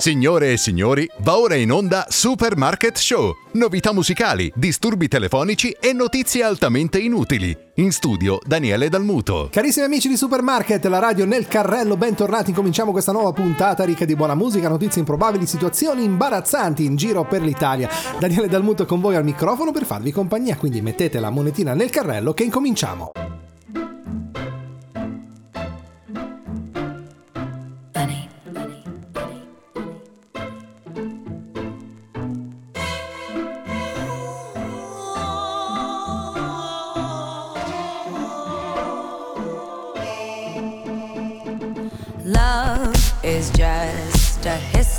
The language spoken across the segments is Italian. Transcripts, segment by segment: Signore e signori, va ora in onda Supermarket Show. Novità musicali, disturbi telefonici e notizie altamente inutili. In studio Daniele Dalmuto. Carissimi amici di Supermarket, la radio nel carrello, bentornati. Cominciamo questa nuova puntata ricca di buona musica, notizie improbabili, situazioni imbarazzanti in giro per l'Italia. Daniele Dalmuto con voi al microfono per farvi compagnia, quindi mettete la monetina nel carrello che incominciamo.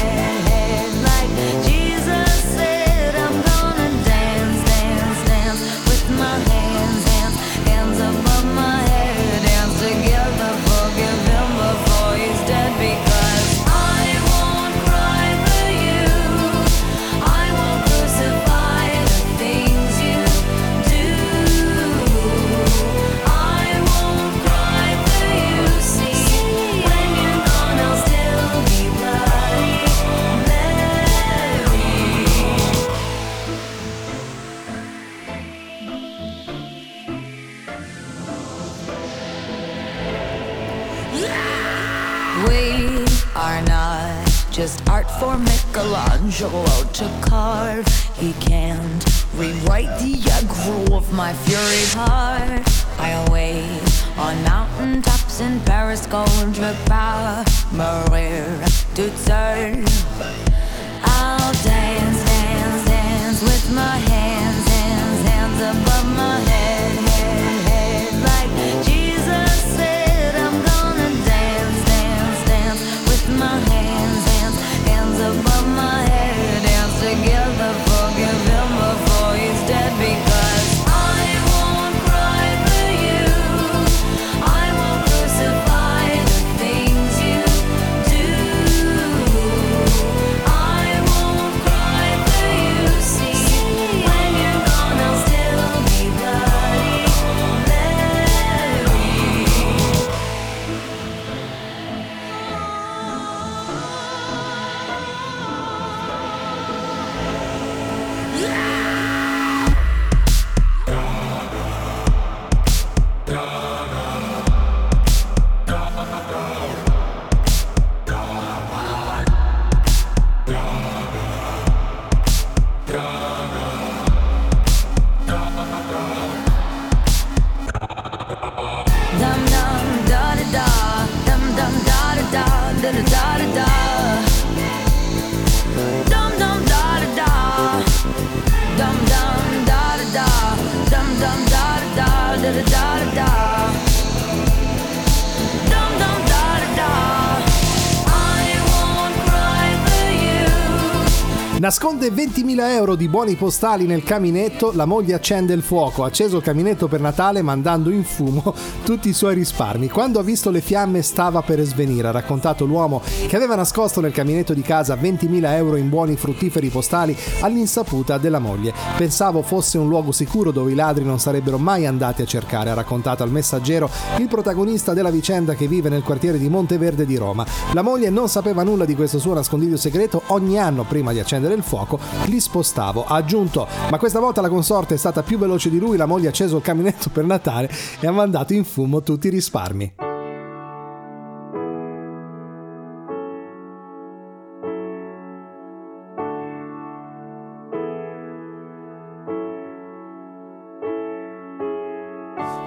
head, head, like Jesus said. I'm gonna dance, dance, dance with my hands, hands, hands above my head, hands together, forgive him before he's dead, because I won't cry for you, I won't crucify the things you do, I won't cry for you, see, when you're gone I'll still be bloody Mary. We are not just art for Michelangelo to carve. He can't rewrite the aggro of my fury heart. I'll wait on mountaintops in Paris, Gondra, Maria to turn. I'll dance, dance, dance with my hands, hands, hands above my head, head, head, like Jesus said. I'm gonna dance, dance, dance with my hands, hands, hands above my head, dance together, forgive him before he's dead, because I won't cry for you, I won't crucify the things you do, I won't cry for you, see, when you're gone I'll still be bloody Mary. Dum dum da da da, dum dum da da da, da da da da da. Dum dum da da da, dum dum da da da, dum dum da da da, da da da da. Dum dum da da da. I won't cry for you. Nasconde 20.000 euro di buoni postali nel caminetto, la moglie accende il fuoco, ha acceso il caminetto per Natale mandando in fumo tutti i suoi risparmi. Quando ha visto le fiamme stava per svenire, ha raccontato l'uomo che aveva nascosto nel caminetto di casa 20.000 euro in buoni fruttiferi postali all'insaputa della moglie. Pensavo fosse un luogo sicuro dove i ladri non sarebbero mai andati a cercare, ha raccontato al Messaggero il protagonista della vicenda che vive nel quartiere di Monteverde di Roma. La moglie non sapeva nulla di questo suo nascondiglio segreto, ogni anno prima di accendere il fuoco li spostavo, ha aggiunto, ma questa volta la consorte è stata più veloce di lui, la moglie ha acceso il caminetto per Natale e ha mandato in fumo tutti i risparmi.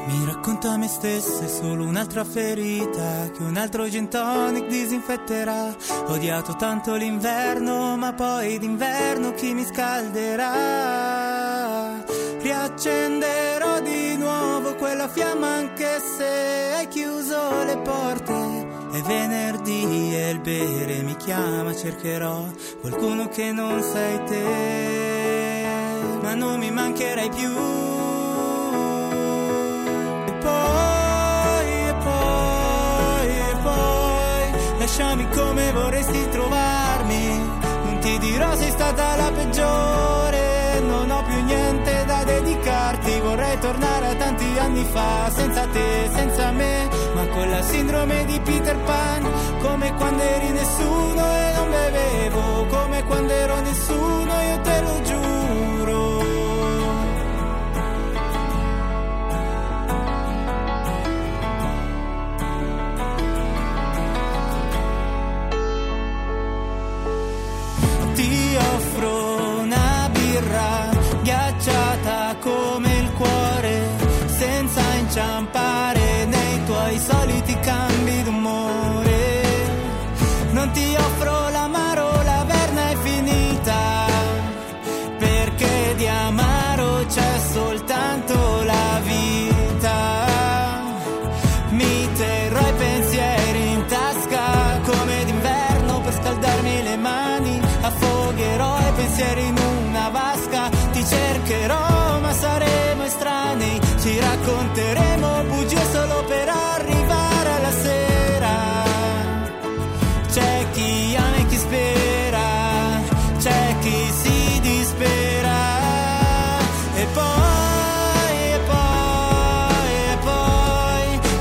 Mi racconto a me stessa, è solo un'altra ferita che un altro gin tonic disinfetterà. Ho odiato tanto l'inverno, ma poi d'inverno chi mi scalderà? Riaccenderò di nuovo quella fiamma anche se hai chiuso le porte. È venerdì e il bere mi chiama, cercherò qualcuno che non sei te, ma non mi mancherai più. anni fa, senza te, senza me, ma con la sindrome di Peter Pan, come quando eri nessuno e non bevevo, come quando ero nessuno, io te lo giuro. Ti offro una birra ghiacciata come il cuore, senza inciampare nei tuoi soliti cambi d'umore. Non ti offro l'amaro, la verna è finita, perché di amaro c'è soltanto la vita. Mi terrò i pensieri in tasca come d'inverno per scaldarmi le mani, affogherò i pensieri in una vasca. Ti cercherò ma saremo estranei, ci racconteremo bugie solo per arrivare alla sera. C'è chi ama e chi spera, c'è chi si dispera. E poi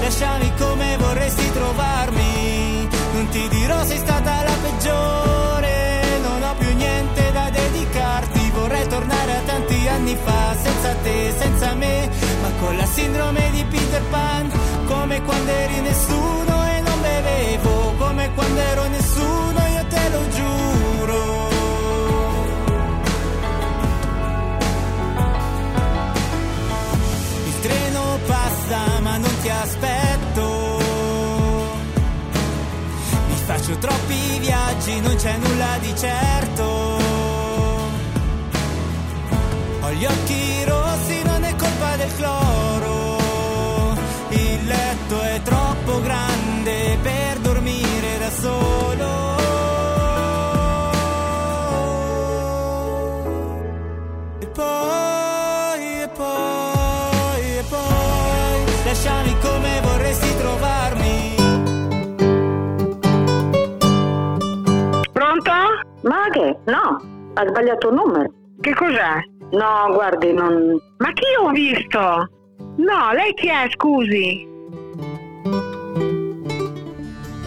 lasciami come vorresti trovarmi. Non ti dirò sei stata la peggiore, non ho più niente da dedicarti. Vorrei tornare a tanti anni fa, senza te, senza me, ma con la sindrome di Peter Pan, come quando eri nessuno e non bevevo, come quando ero nessuno, io te lo giuro. Il treno passa ma non ti aspetto, mi faccio troppi viaggi, non c'è nulla di certo. Ho gli occhi rossi, non è colpa del cloro. Il letto è troppo grande per dormire da solo. E poi lasciami come vorresti trovarmi. Pronto? Ma che? No, ha sbagliato il numero. Che cos'è? No, guardi, non... Ma chi ho visto? No, lei chi è, scusi?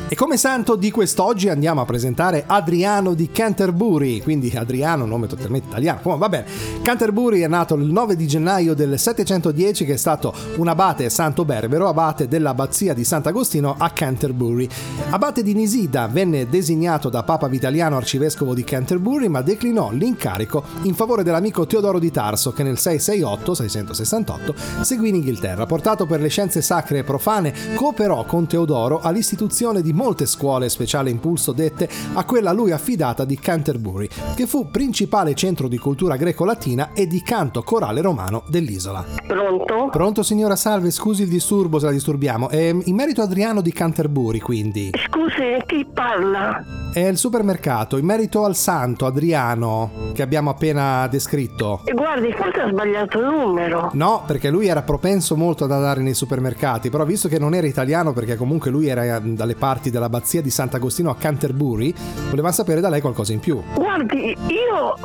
E come santo di quest'oggi andiamo a presentare Adriano di Canterbury, quindi Adriano, nome totalmente italiano, va bene. Canterbury è nato il 9 di gennaio del 710, che è stato un abate santo berbero, abate dell'abbazia di Sant'Agostino a Canterbury. Abate di Nisida, venne designato da Papa Vitaliano arcivescovo di Canterbury, ma declinò l'incarico in favore dell'amico Teodoro di Tarso, che nel 668 seguì in Inghilterra. Portato per le scienze sacre e profane, cooperò con Teodoro all'istituzione di molte scuole, speciale impulso dette a quella a lui affidata di Canterbury, che fu principale centro di cultura greco-latina e di canto corale romano dell'isola. Pronto? Pronto signora, salve, scusi il disturbo se la disturbiamo. In merito a Adriano di Canterbury, quindi. Scusi, chi parla? È il supermercato, in merito al santo Adriano che abbiamo appena descritto. Guardi, forse ha sbagliato il numero. No, perché lui era propenso molto ad andare nei supermercati, però visto che non era italiano, perché comunque lui era dalle parti dell'abbazia di Sant'Agostino a Canterbury, voleva sapere da lei qualcosa in più. Guardi, io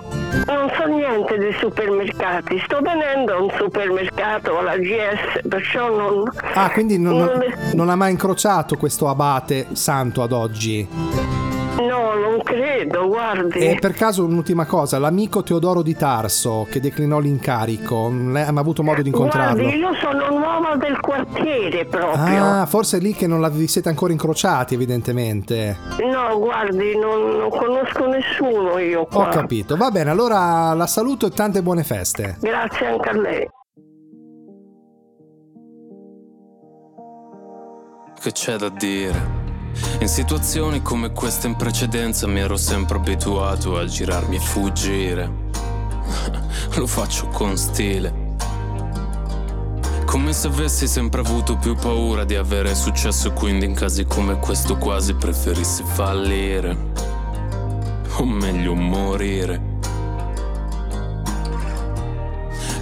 non so niente dei supermercati, sto venendo a un supermercato alla GS, perciò non... Ah, quindi non ha mai incrociato questo abate santo ad oggi? No, non credo, guardi. E per caso un'ultima cosa, l'amico Teodoro di Tarso che declinò l'incarico, ha avuto modo di incontrarlo? Guardi, io sono nuova del quartiere proprio. Ah, forse è lì che non vi siete ancora incrociati, evidentemente. No, guardi, non conosco nessuno io qua. Ho capito, va bene, allora la saluto e tante buone feste. Grazie anche a lei. Che c'è da dire? In situazioni come questa in precedenza mi ero sempre abituato a girarmi e fuggire. Lo faccio con stile, come se avessi sempre avuto più paura di avere successo, quindi in casi come questo quasi preferissi fallire, o meglio morire.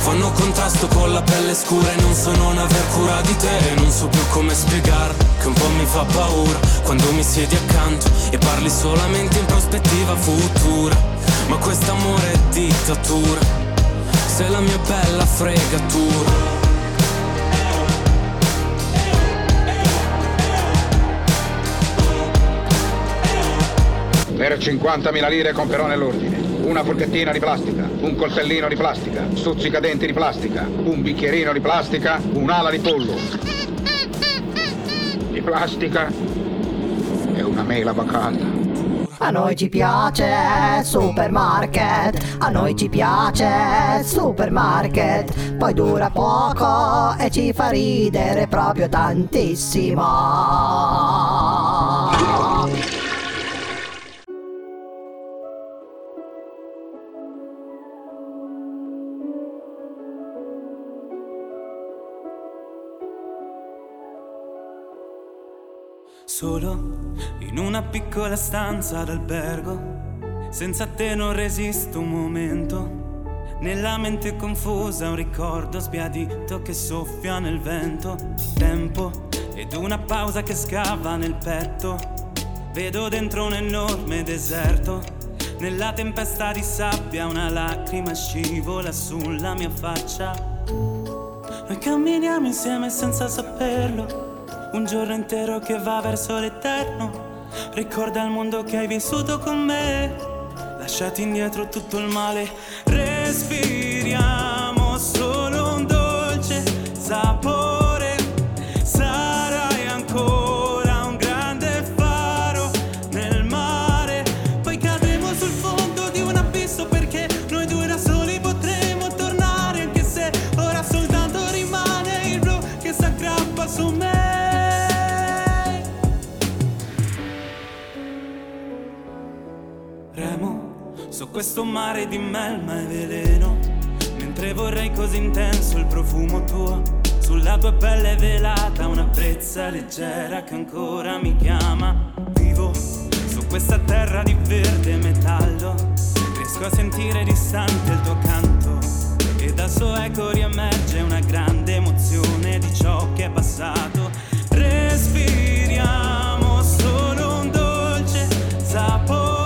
fanno contrasto con la pelle scura. E non so non aver cura di te, e non so più come spiegar, che un po' mi fa paura quando mi siedi accanto e parli solamente in prospettiva futura. Ma quest'amore è dittatura, sei la mia bella fregatura. Per 50.000 lire comprerò nell'ordine una forchettina di plastica, un coltellino di plastica, stuzzicadenti di plastica, un bicchierino di plastica, un'ala di pollo di plastica e una mela vacata. A noi ci piace Supermarket, a noi ci piace Supermarket, poi dura poco e ci fa ridere proprio tantissimo. Solo in una piccola stanza d'albergo, senza te non resisto un momento. Nella mente confusa un ricordo sbiadito che soffia nel vento. Tempo ed una pausa che scava nel petto. Vedo dentro un enorme deserto. Nella tempesta di sabbia una lacrima scivola sulla mia faccia. Noi camminiamo insieme senza saperlo, un giorno intero che va verso l'eterno. Ricorda il mondo che hai vissuto con me, lasciati indietro tutto il male. Respiriamo solo un dolce sapore, sarai ancora un grande faro nel mare. Poi cadremo sul fondo di un abisso, perché noi due da soli potremo tornare, anche se ora soltanto rimane il blu che si aggrappa su me. Su questo mare di melma e veleno, mentre vorrei così intenso il profumo tuo. Sulla tua pelle velata una brezza leggera che ancora mi chiama. Vivo su questa terra di verde e metallo, riesco a sentire distante il tuo canto, e dal suo eco riemerge una grande emozione di ciò che è passato. Respiriamo solo un dolce sapore,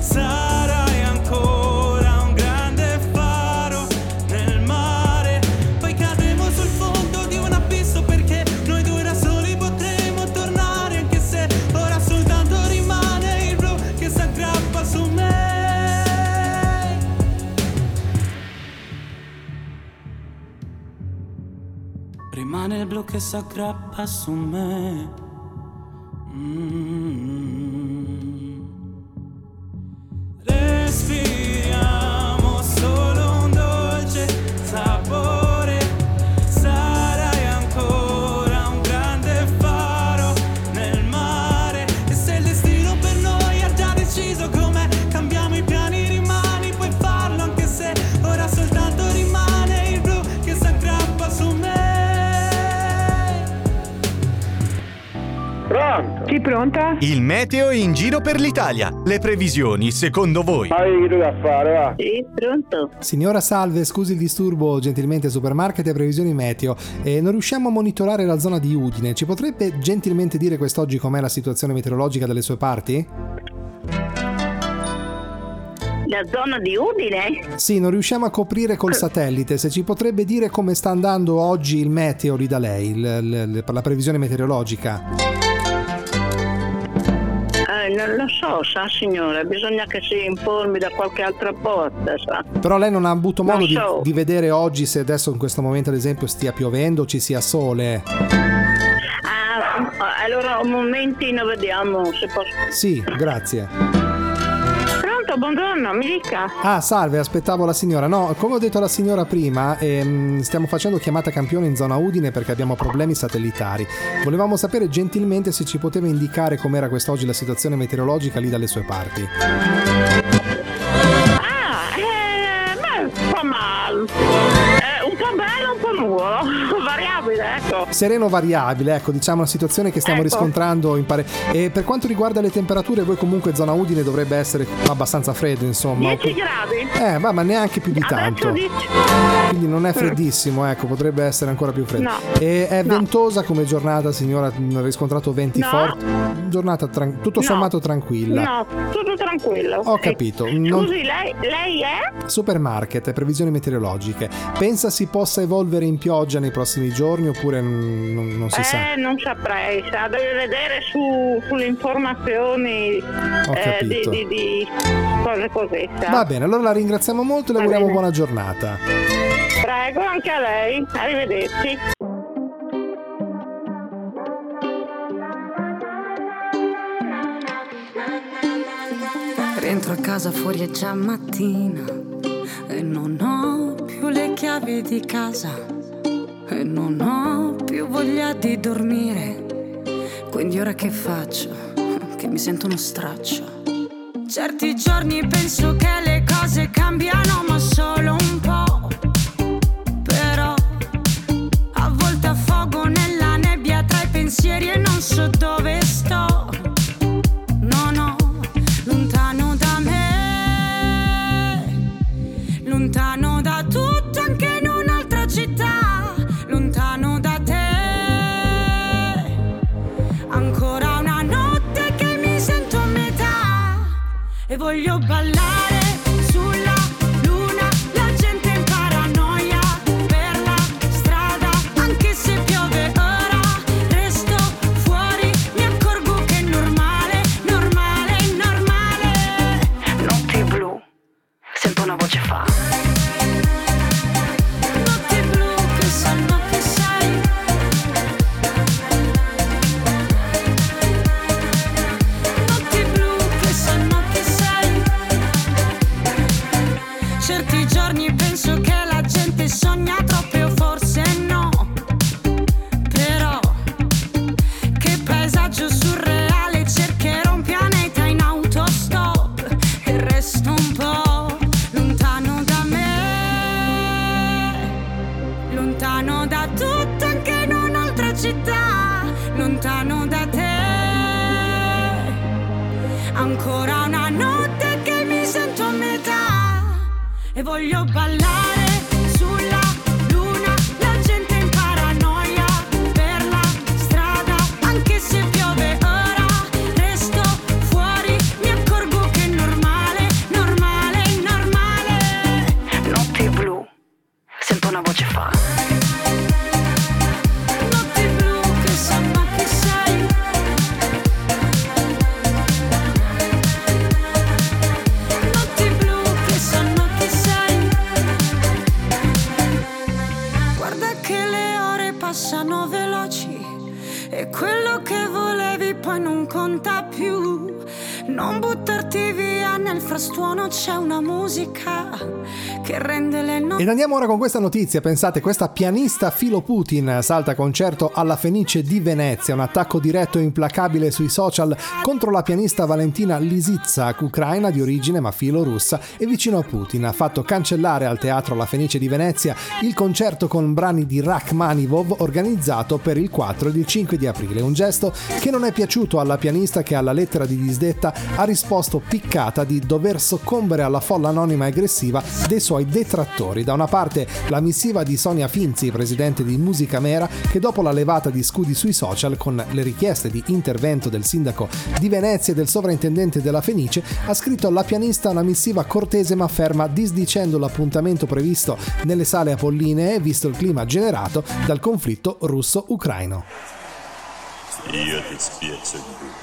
sarai ancora un grande faro nel mare. Poi cadremo sul fondo di un abisso, perché noi due da soli potremo tornare, anche se ora soltanto rimane il blu che si aggrappa su me. Rimane il blu che si aggrappa su me. Respiriamo solo un dolce sapore, sarai ancora un grande faro nel mare. E se il destino per noi ha già deciso com'è, cambiamo i piani, rimani, puoi farlo, anche se ora soltanto rimane il blu che si aggrappa su me. Sì, pronta? Il meteo in giro per l'Italia. Le previsioni secondo voi? Vai. Sì, pronto. Signora, salve, scusi il disturbo, gentilmente Supermarket e previsioni meteo. Non riusciamo a monitorare la zona di Udine. Ci potrebbe gentilmente dire quest'oggi com'è la situazione meteorologica dalle sue parti? La zona di Udine? Sì, non riusciamo a coprire col satellite. Se ci potrebbe dire come sta andando oggi il meteo lì da lei, la previsione meteorologica. Non lo so, sa signora, bisogna che si informi da qualche altra porta, sa. Però lei non ha avuto modo di vedere oggi se adesso in questo momento ad esempio stia piovendo o ci sia sole? Allora un momentino vediamo se posso. Sì, grazie. Buongiorno, mi dica. Ah, salve, aspettavo la signora. No, come ho detto alla signora prima, stiamo facendo chiamata campione in zona Udine perché abbiamo problemi satellitari. Volevamo sapere gentilmente se ci poteva indicare com'era quest'oggi la situazione meteorologica lì dalle sue parti. Un po' male, un po' bello, un po' nuovo, variabile, ecco. Sereno variabile, ecco, diciamo la situazione che stiamo riscontrando in E per quanto riguarda le temperature, voi comunque zona Udine dovrebbe essere abbastanza freddo, insomma. 10 gradi. Ma neanche più di tanto. Quindi non è freddissimo, ecco, potrebbe essere ancora più freddo. No. È ventosa come giornata, signora, ha riscontrato venti forti. Giornata tutto sommato tranquilla. No, tutto tranquillo. Ho capito. Scusi, lei è? Supermarket, previsioni meteorologiche. Pensa si possa evolvere in pioggia nei prossimi giorni oppure non si sa? Non saprei, devi vedere sulle informazioni di cose così. Va bene, allora la ringraziamo molto e le auguriamo buona giornata. Prego, anche a lei. Arrivederci. Rientro a casa, fuori è già mattina e non ho più le chiavi di casa e non ho più voglia di dormire, quindi ora che faccio? Che mi sento uno straccio. Certi giorni penso che le cose cambiano ma solo un po', però a volte affogo nella nebbia tra i pensieri e non so dove sto. No, lontano da me, lontano da tutto, anche in un'altra città, lontano da te. Ancora una notte che mi sento a metà e voglio ballare sulla luna. La gente in paranoia per la strada, anche se piove ora resto fuori. Mi accorgo che è normale. Notti blu, sento una voce fa. Ancora una notte che mi sento a metà e voglio ballare sulla luna. La gente in paranoia per la strada, anche se piove ora resto fuori. Mi accorgo che è normale. Notti blu, sento una voce fa. Quello che volevi poi non conta più. Non buttarti via, nel frastuono c'è una musica che rende le notti. Ed andiamo ora con questa notizia, pensate, questa pianista filo Putin salta concerto alla Fenice di Venezia, un attacco diretto e implacabile sui social contro la pianista Valentina Lisitsa, ucraina di origine ma filo russa e vicino a Putin. Ha fatto cancellare al teatro La Fenice di Venezia il concerto con brani di Rachmaninov organizzato per il 4 ed il 5 di aprile, un gesto che non è piaciuto alla pianista che alla lettera di disdetta ha risposto piccata di dover soccombere alla folla anonima e aggressiva dei suoi detrattori. Da una parte la missiva di Sonia Finzi, presidente di Musica Mera, che dopo la levata di scudi sui social con le richieste di intervento del sindaco di Venezia e del sovrintendente della Fenice, ha scritto alla pianista una missiva cortese ma ferma disdicendo l'appuntamento previsto nelle sale apollinee visto il clima generato dal conflitto russo-ucraino. Io ti spiace.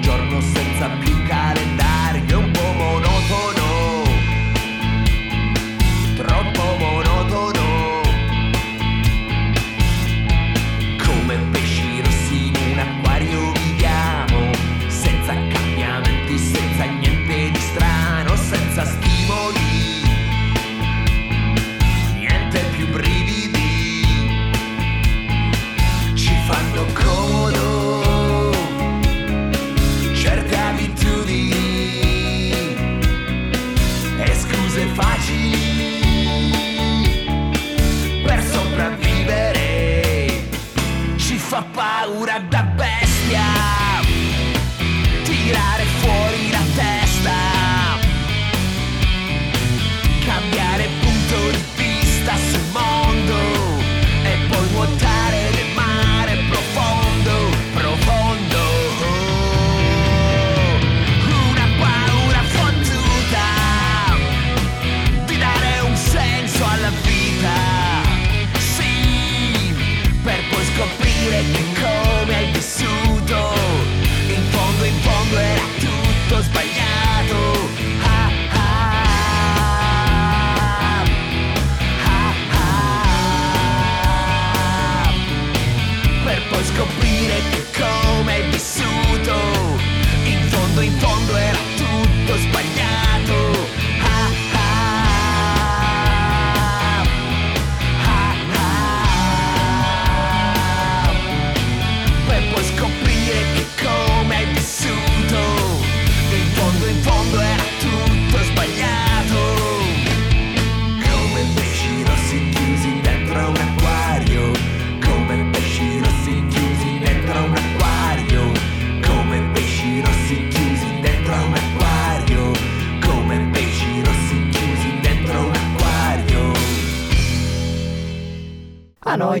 Giorno senza più calendario, un po' monotono, A noi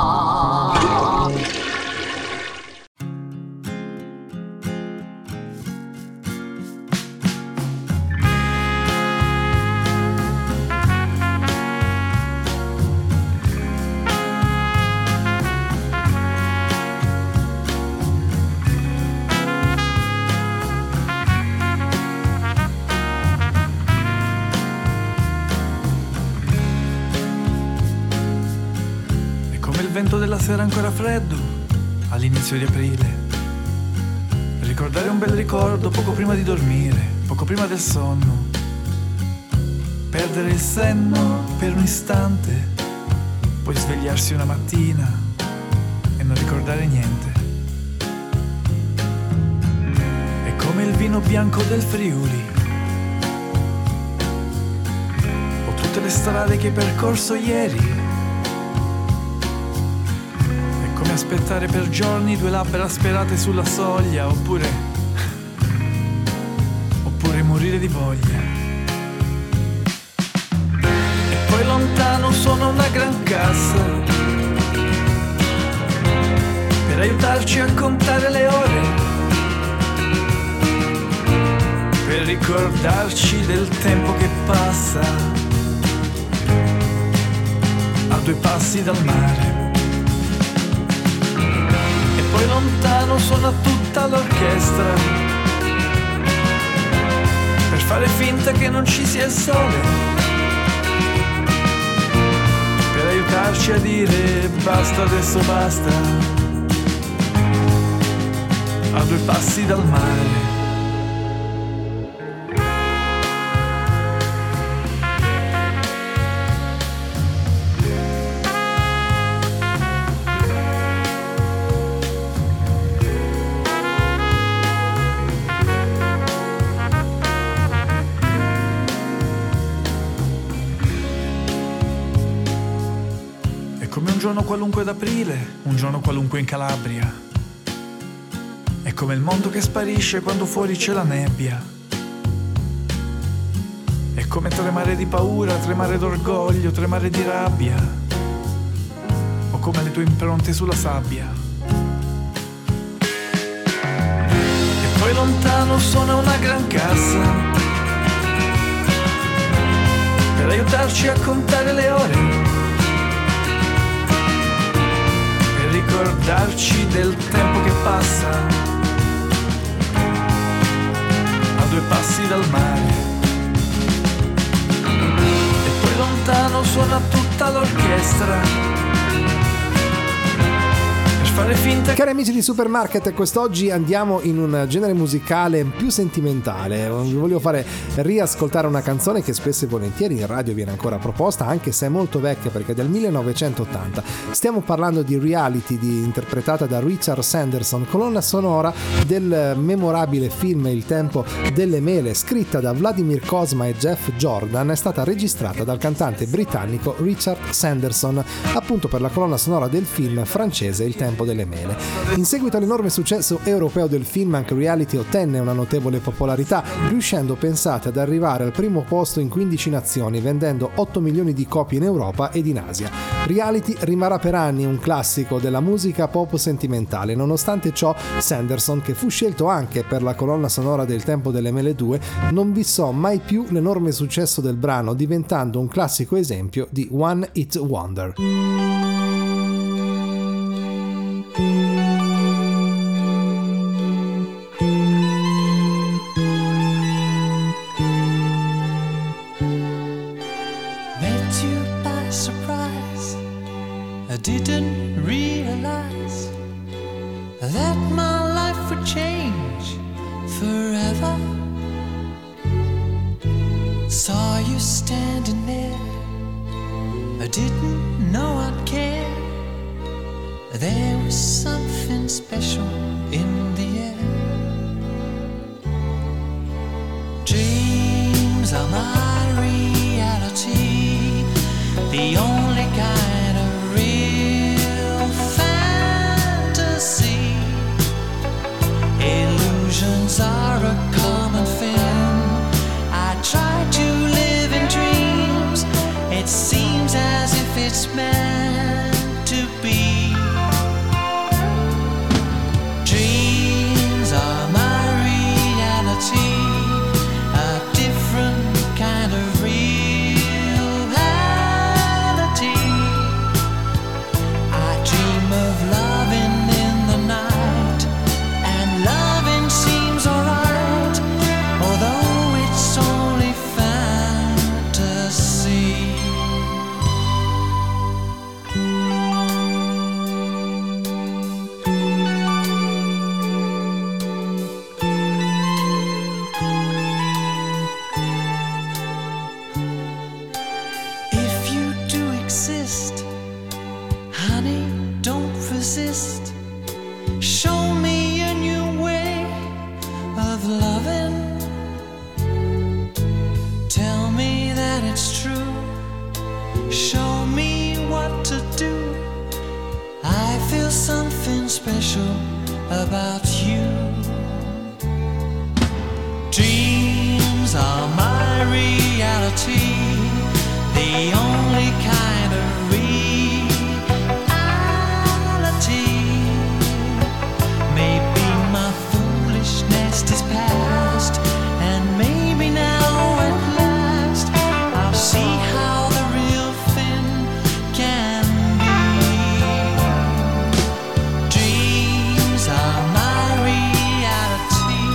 La sera ancora freddo all'inizio di aprile, ricordare un bel ricordo poco prima di dormire, poco prima del sonno, perdere il senno per un istante, poi svegliarsi una mattina e non ricordare niente. È come il vino bianco del Friuli o tutte le strade che hai percorso ieri, aspettare per giorni due labbra sperate sulla soglia, oppure morire di voglia. E poi lontano suona una gran cassa per aiutarci a contare le ore, per ricordarci del tempo che passa a due passi dal mare. Poi lontano suona tutta l'orchestra per fare finta che non ci sia il sole, per aiutarci a dire basta, adesso basta, a due passi dal mare. Un giorno qualunque d'aprile, un giorno qualunque in Calabria, è come il mondo che sparisce quando fuori c'è la nebbia, è come tremare di paura, tremare d'orgoglio, tremare di rabbia, o come le tue impronte sulla sabbia. E poi lontano suona una gran cassa per aiutarci a contare le ore, ricordarci del tempo che passa a due passi dal mare. E poi lontano suona tutta l'orchestra per fare finta. Cari amici di Supermarket, quest'oggi andiamo in un genere musicale più sentimentale. Vi voglio fare riascoltare una canzone che spesso e volentieri in radio viene ancora proposta, anche se è molto vecchia perché è del 1980. Stiamo parlando di Reality, interpretata da Richard Sanderson, colonna sonora del memorabile film Il tempo delle mele, scritta da Vladimir Cosma e Jeff Jordan, è stata registrata dal cantante britannico Richard Sanderson, appunto per la colonna sonora del film francese Il tempo delle mele. In seguito all'enorme successo europeo del film, anche Reality ottenne una notevole popolarità, riuscendo, pensate, ad arrivare al primo posto in 15 nazioni, vendendo 8 milioni di copie in Europa ed in Asia. Reality rimarrà per anni un classico della musica pop sentimentale. Nonostante ciò, Sanderson, che fu scelto anche per la colonna sonora del Tempo delle Mele 2, non bissò mai più l'enorme successo del brano, diventando un classico esempio di One Hit Wonder. Didn't realize that my life would change forever. Saw you standing there, I didn't know I'd care. There was something special in the air. Dreams are my reality, the only kind of real fantasy. it's true. Show me what to do. I feel something special about you. Dreams are my reality, the only kind of reality. Maybe my foolishness is past, and maybe now at last I'll see how the real thing can be. Dreams are my reality,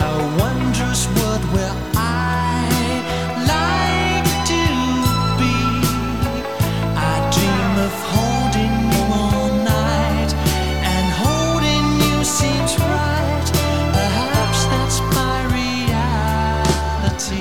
a wondrous world where I like to be. I dream of holding you all night, and holding you seems right. Perhaps that's my reality.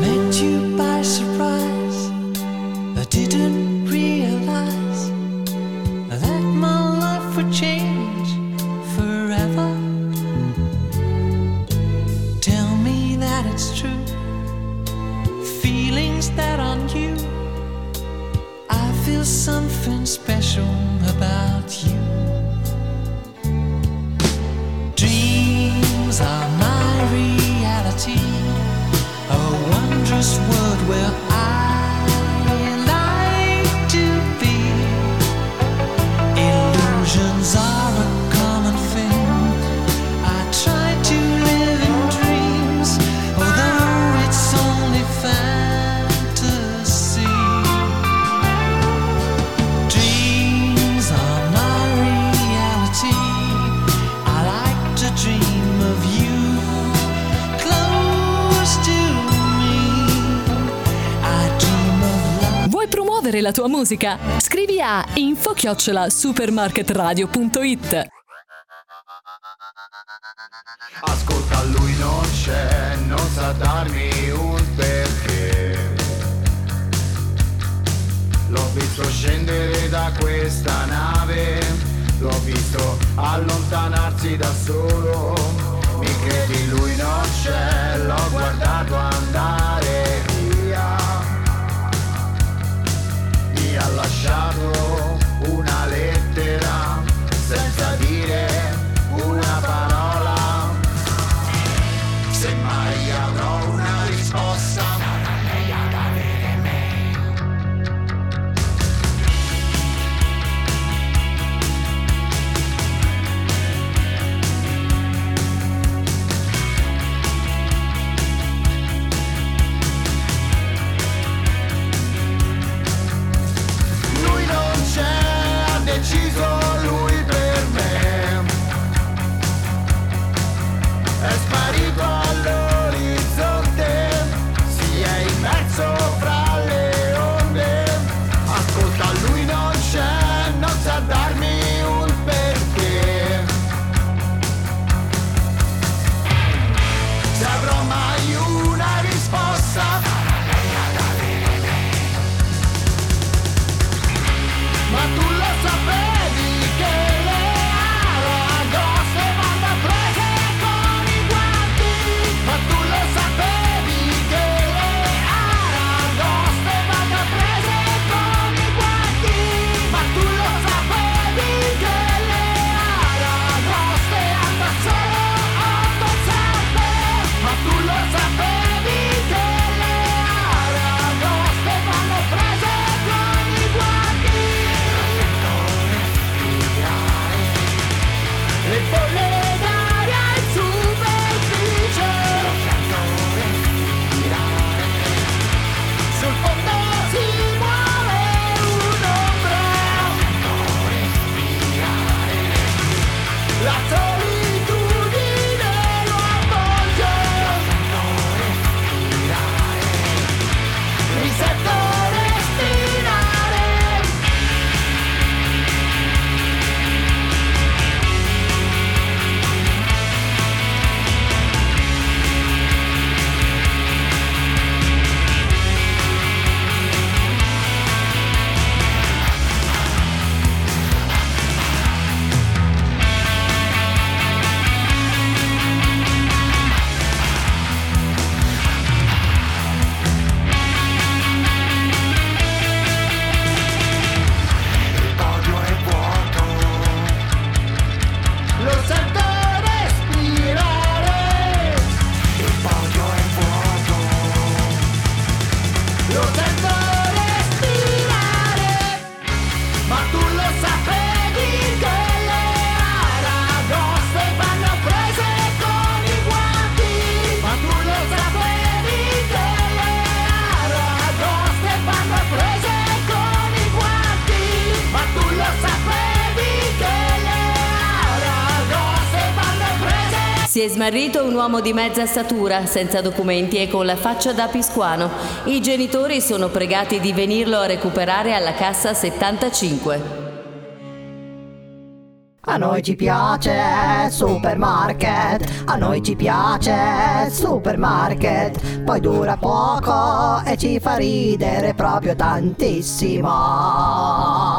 Met you by surprise, I didn't realize that my life would change forever. Tell me that it's true, feelings that are new. I feel something special about you. Dreams are my reality, a wondrous world where I like to be. Illusions are a common thing. I try to live in dreams, although it's only fantasy. Dreams are my reality. I like to dream of you close to. Vuoi promuovere la tua musica? Scrivi a info@supermarketradio.it. Ascolta, lui non c'è, non sa darmi un perché. L'ho visto scendere da questa nave, l'ho visto allontanarsi da solo. Mi credi, lui non c'è, l'ho guardato andare via. Ha lasciato una lettera senza dire una parola. Se mai avrò una risposta sarà lei ad avere me. Deciso lui per me, è sparito all'orizzonte, si è immerso fra le onde. Ascolta, lui non c'è, non sa darmi un perché. Se avrò mai una risposta, ma tu lo sapevi che le aro agosto vanno prese con i guanti. Ma tu lo sapevi che le aro agosto vanno prese con i guanti. Ma tu lo sapevi che le aro agosto hanno solo 8 zampe. Ma tu lo sapevi che le aro agosto vanno prese con i guanti. Oh, Si è smarrito un uomo di mezza statura, senza documenti e con la faccia da piscuano. I genitori sono pregati di venirlo a recuperare alla cassa 75. A noi ci piace Supermarket, a noi ci piace Supermarket, poi dura poco e ci fa ridere proprio tantissimo.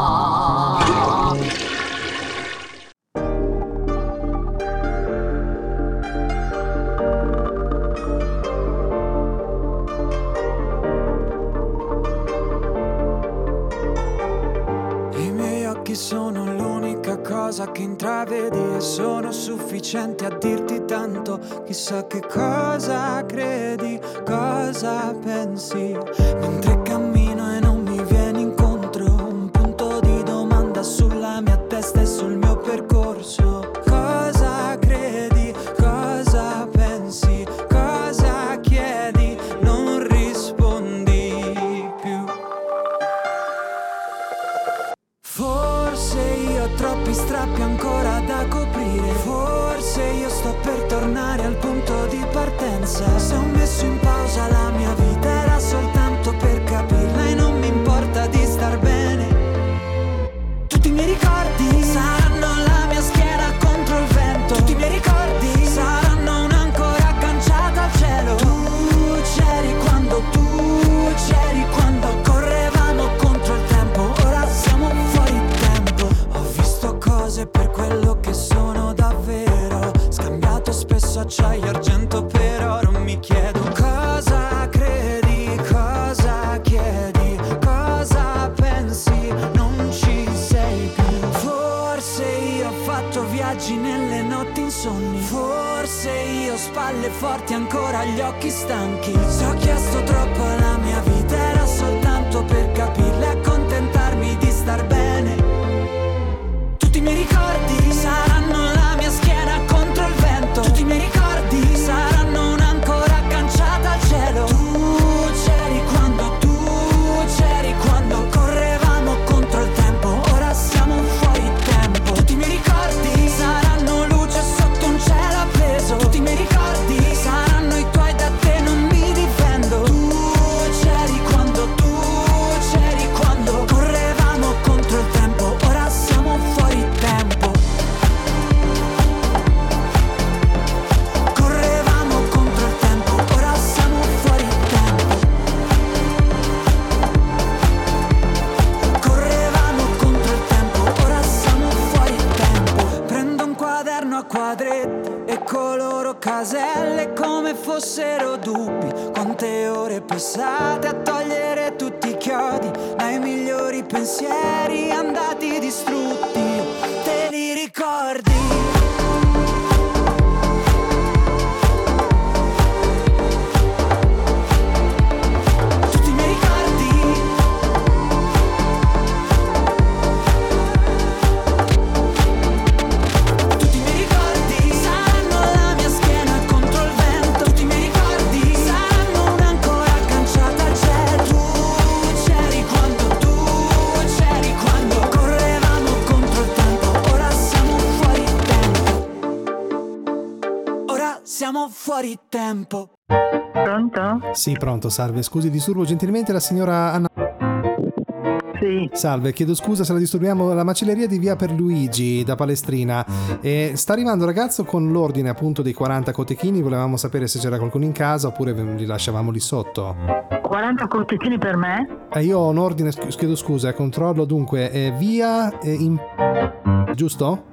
I miei occhi sono l'unica cosa che intravedi e sono sufficienti a dirti tanto. Chissà che cosa credi, cosa pensi, mentre cammino e non mi vieni incontro. Un punto di domanda sulla mia testa e sul mio percorso. Cosa credi, cosa pensi, cosa chiedi, non rispondi più. Forse io ho troppi strappi ancora da coprire. Forse io sto per tornare al punto di partenza. Se ho messo in pausa la mia vita era soltanto per capirla e non mi importa di star bene. Tutti i miei ricordi saranno la mia schiena contro il vento. Tutti i miei ricordi saranno un'ancora agganciata al cielo. Tu c'eri quando correvamo contro il tempo. Ora siamo fuori tempo. Ho visto cose per quello che sono davvero. Scambiato spesso acciaio e argento per oro. Mi chiedo cosa credi, cosa chiedi, cosa pensi, non ci sei più. Forse io ho fatto viaggi nelle notti insonni. Forse io ho spalle forti ancora gli occhi stanchi. Se ho chiesto troppo alla mia vita era soltanto per capirla e accontentarmi di star bene. Tutti i miei ricordi saranno la mia schiena contro il vento. Tutti i miei ricordi saranno un'ancora agganciata al cielo. Tu c'eri quando correvamo contro il tempo. Ora siamo fuori tempo. Tutti i miei ricordi saranno luce sotto un cielo appeso. Tutti i miei ricordi saranno i tuoi, da te non mi difendo. Tu c'eri quando correvamo contro il tempo. Ora siamo fuori tempo. Correvamo contro il tempo. Ora siamo fuori tempo. Correvamo contro il tempo. Ora siamo fuori tempo. Prendo un quaderno a quadretti e coloro caselle come fossero dubbi. Quante ore passate a togliere tutti i chiodi dai migliori pensieri andati distrutti. Te li ricordi? Tutti i miei ricordi. Tutti i miei ricordi saranno la mia schiena contro il vento. Tutti i miei ricordi saranno un'ancora agganciata al cielo. Tu c'eri quando correvamo contro il tempo. Ora siamo fuori tempo. Ora siamo fuori tempo. Pronto? Sì, pronto, salve. Scusi, disturbo gentilmente la signora Anna. Sì. Salve, chiedo scusa se la disturbiamo, la macelleria di via Perluigi da Palestrina. Sta arrivando un ragazzo con l'ordine appunto dei 40 cotechini, volevamo sapere se c'era qualcuno in casa oppure li lasciavamo lì sotto. 40 cotechini per me? Io ho un ordine, chiedo scusa, controllo dunque, via... Giusto?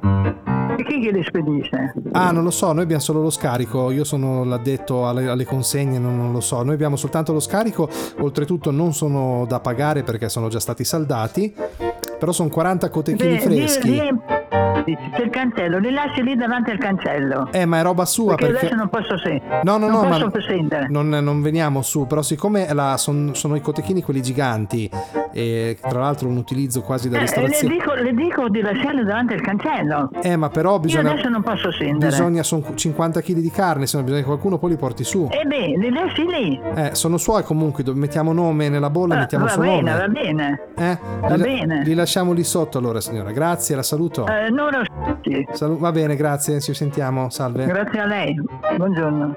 E chi li spedisce? Ah, non lo so, noi abbiamo solo lo scarico. Io sono l'addetto alle consegne, non lo so. Noi abbiamo soltanto lo scarico. Oltretutto non sono da pagare perché sono già stati saldati. Però sono 40 cotechini freschi. C'è il cancello, li lasci lì davanti al cancello. Ma è roba sua perché... adesso non posso sentire. No, non veniamo su. Però siccome sono i cotechini quelli giganti e tra l'altro un utilizzo quasi da ristorazione, le dico di lasciarli davanti al cancello. Ma però bisogna... io adesso non posso scendere. Sono 50 kg di carne, se no bisogna che qualcuno poi li porti su. Li lasci lì. Sono suoi comunque, mettiamo nome nella bolla, mettiamo suo nome. Va bene. Va bene. Li lasciamo lì sotto allora, signora. Grazie, la saluto. Non conosciuti. Va bene, grazie, ci sentiamo, salve. Grazie a lei, buongiorno.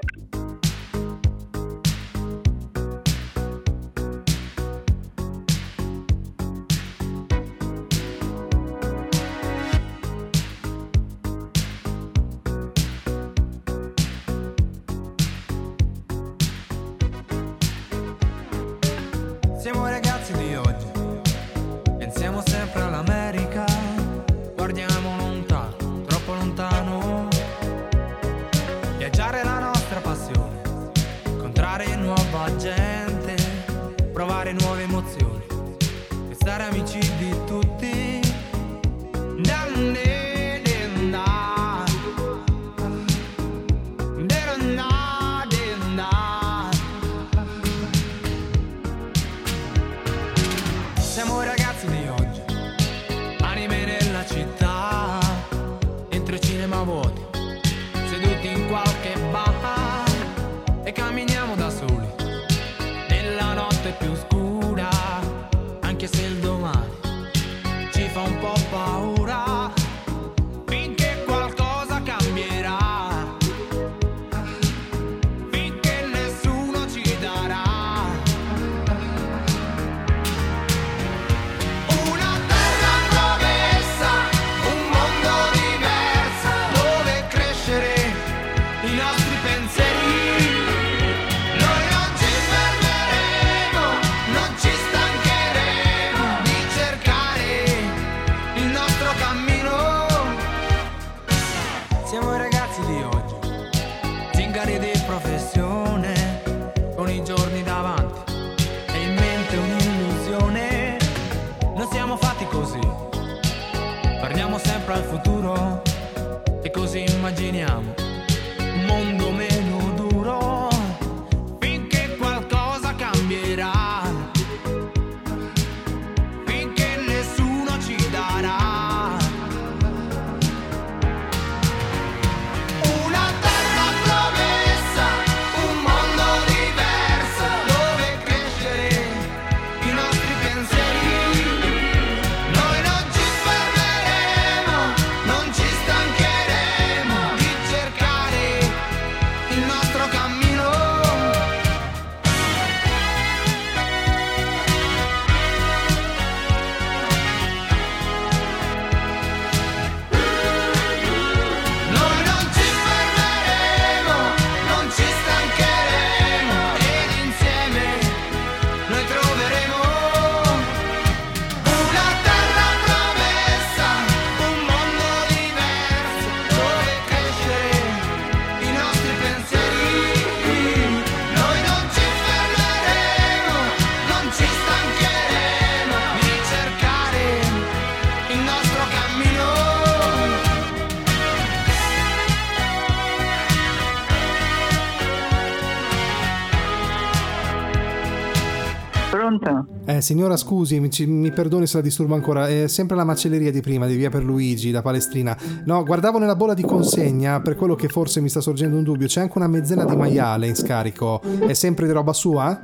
Signora, scusi, mi perdoni se la disturbo ancora, è sempre la macelleria di prima, di via Perluigi, la Palestrina. No, guardavo nella bolla di consegna, per quello che forse mi sta sorgendo un dubbio, c'è anche una mezzena di maiale in scarico, è sempre di roba sua?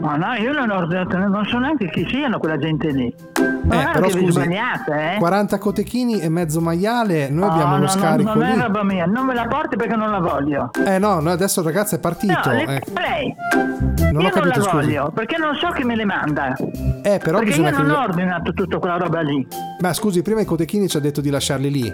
Ma no, io non ho ordinato, non so neanche chi siano quella gente lì. Però scusi, sbagliate, 40 cotechini e mezzo maiale, noi abbiamo uno scarico non lì. Non è roba mia, non me la porti perché non la voglio. No, adesso ragazza è partito. No, lei. Non io ho capito, non la scusi. Voglio, perché non so chi me le manda. Però perché io non ho ordinato tutta quella roba lì. Ma scusi, prima i cotechini ci ha detto di lasciarli lì.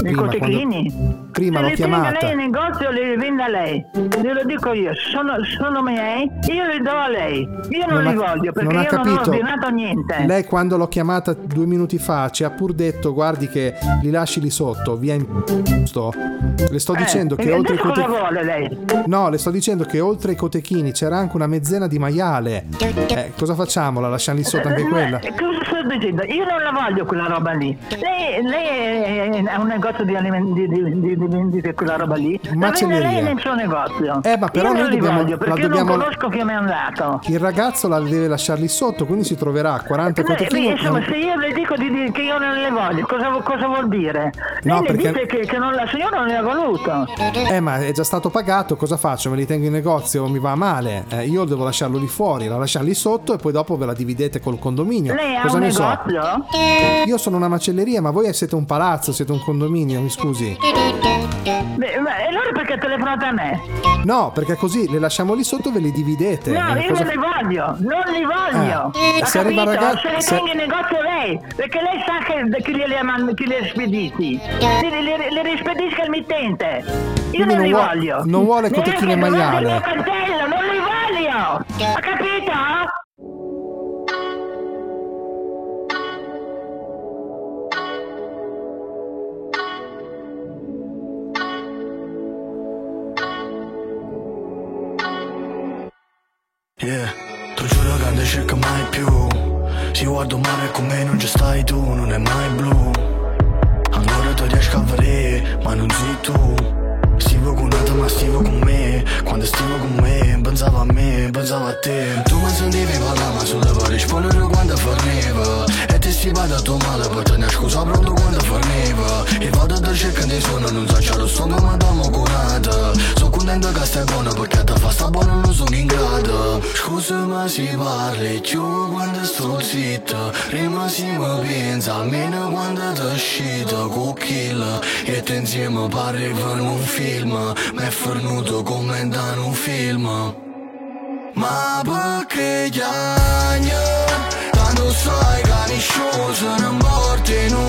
I cotechini? Prima l'ho chiamata. Se li vende lei in negozio, li venda lei. Glielo dico io, sono miei, io li do a lei. Io non li voglio perché io non ho ordinato niente. Lei quando l'ho chiamata 2 minuti fa ci ha pur detto, guardi che li lasci lì sotto, via in posto. Le sto dicendo che oltre ai cotechini... cosa vuole lei? No, le sto dicendo che oltre ai cotechini c'era anche una mezzena di maiale. Cosa facciamo? La lasciamo lì sotto anche quella? Cosa sto dicendo? Io non la voglio quella roba lì. Lei è un negozio negozio di vendite quella roba lì, ma la venderei nel suo negozio. Ma però noi dobbiamo non conosco chi mi è andato. Il ragazzo la deve lasciar lì sotto, quindi si troverà 40 cotechini. Insomma, se io le dico che io non le voglio, cosa vuol dire? No, lei perché... le dice che non la signora non le ha voluto. Ma è già stato pagato, cosa faccio? Me li tengo in negozio, mi va male. Io devo lasciarlo lì fuori, la lasciar lì sotto e poi dopo ve la dividete col condominio. Lei ha un negozio? Io sono una macelleria, ma voi siete un palazzo, siete un condominio, mi scusi. Ma e allora perché telefonate a me? No, perché così le lasciamo lì sotto, ve le dividete. No, io non le voglio, non li voglio. Se arriva ragazzi, se le tenga in negozio lei, perché lei sa che chi le spediti. Le rispedisca il mittente. Io non li voglio. Non vuole cotechine maiale. Non li voglio. Ha capito? Yeah, ti giuro che non ti cerco mai più. Se guardo male con me non ci stai tu, non è mai blu. Ancora ti riesco a vedere, ma non sei tu. Stivo con un'altra ma stivo con me. Quando stivo con me, pensavo a te. Tu mi sentivi parlare ma solo per rispondere quando forniva. E ti stiva da tua madre per tenere scusa pronto quando forniva. E vado a cercare di suono, non so c'è lo sfondo ma dammo curata. Sono contento che stai buono perché ti fa sta buono non sono in grado. Scusa ma si parli più quando sto zitto. Rima si mi pensa almeno quando ti uscito con kill. E te insieme parli per un film. Mi è fornuto commentando un film. Ma perché piagno? Tanto sai che nessuno sono morto no.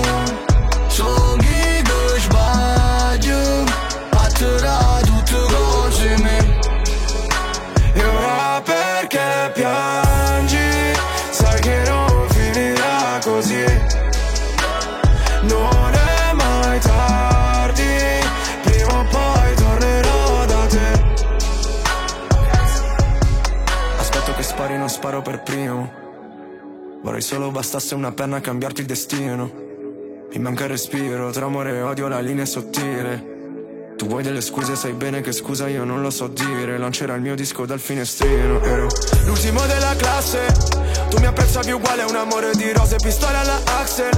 Sono chi che sbaglio, atterrà tutte cose me. E ora perché piangi? Sai che non finirà così. Non è mai tardi, prima o poi tornerò da te. Aspetto che spari, non sparo per primo. Vorrei solo bastasse una penna a cambiarti il destino. Mi manca il respiro, tra amore e odio la linea è sottile. Tu vuoi delle scuse, sai bene che scusa io non lo so dire. Lancerà il mio disco dal finestrino. Ero l'ultimo della classe, tu mi apprezzavi uguale. Un amore di rose e pistole alla Axel.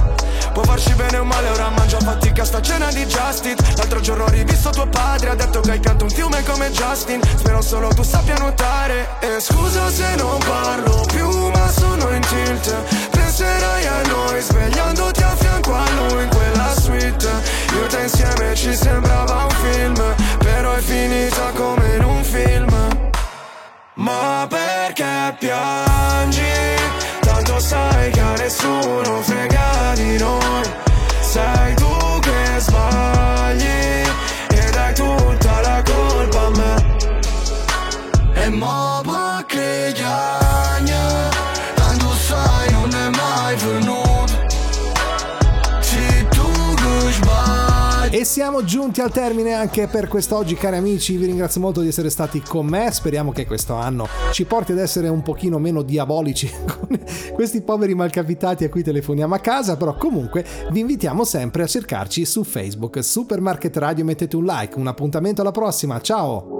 Può farci bene o male, ora mangio a fatica sta cena di Justin. L'altro giorno ho rivisto tuo padre, ha detto che hai canto un fiume come Justin. Spero solo tu sappia nuotare. E scusa se non parlo più ma sono in tilt. Penserai a noi svegliandoti a fianco a lui in quella suite. Io te insieme ci sembrava un film, però è finita come in un film. Ma perché piangi? Tanto sai che a nessuno frega di noi. Sei tu che sbagli e dai tutta la colpa a me. E mo perché gagna? Tanto sai non è mai venuto. Sei tu che sbagli. E siamo giunti al termine anche per quest'oggi, cari amici. Vi ringrazio molto di essere stati con me. Speriamo che questo anno ci porti ad essere un pochino meno diabolici con questi poveri malcapitati a cui telefoniamo a casa. Però comunque vi invitiamo sempre a cercarci su Facebook Supermarket Radio. Mettete un like, un appuntamento alla prossima. Ciao!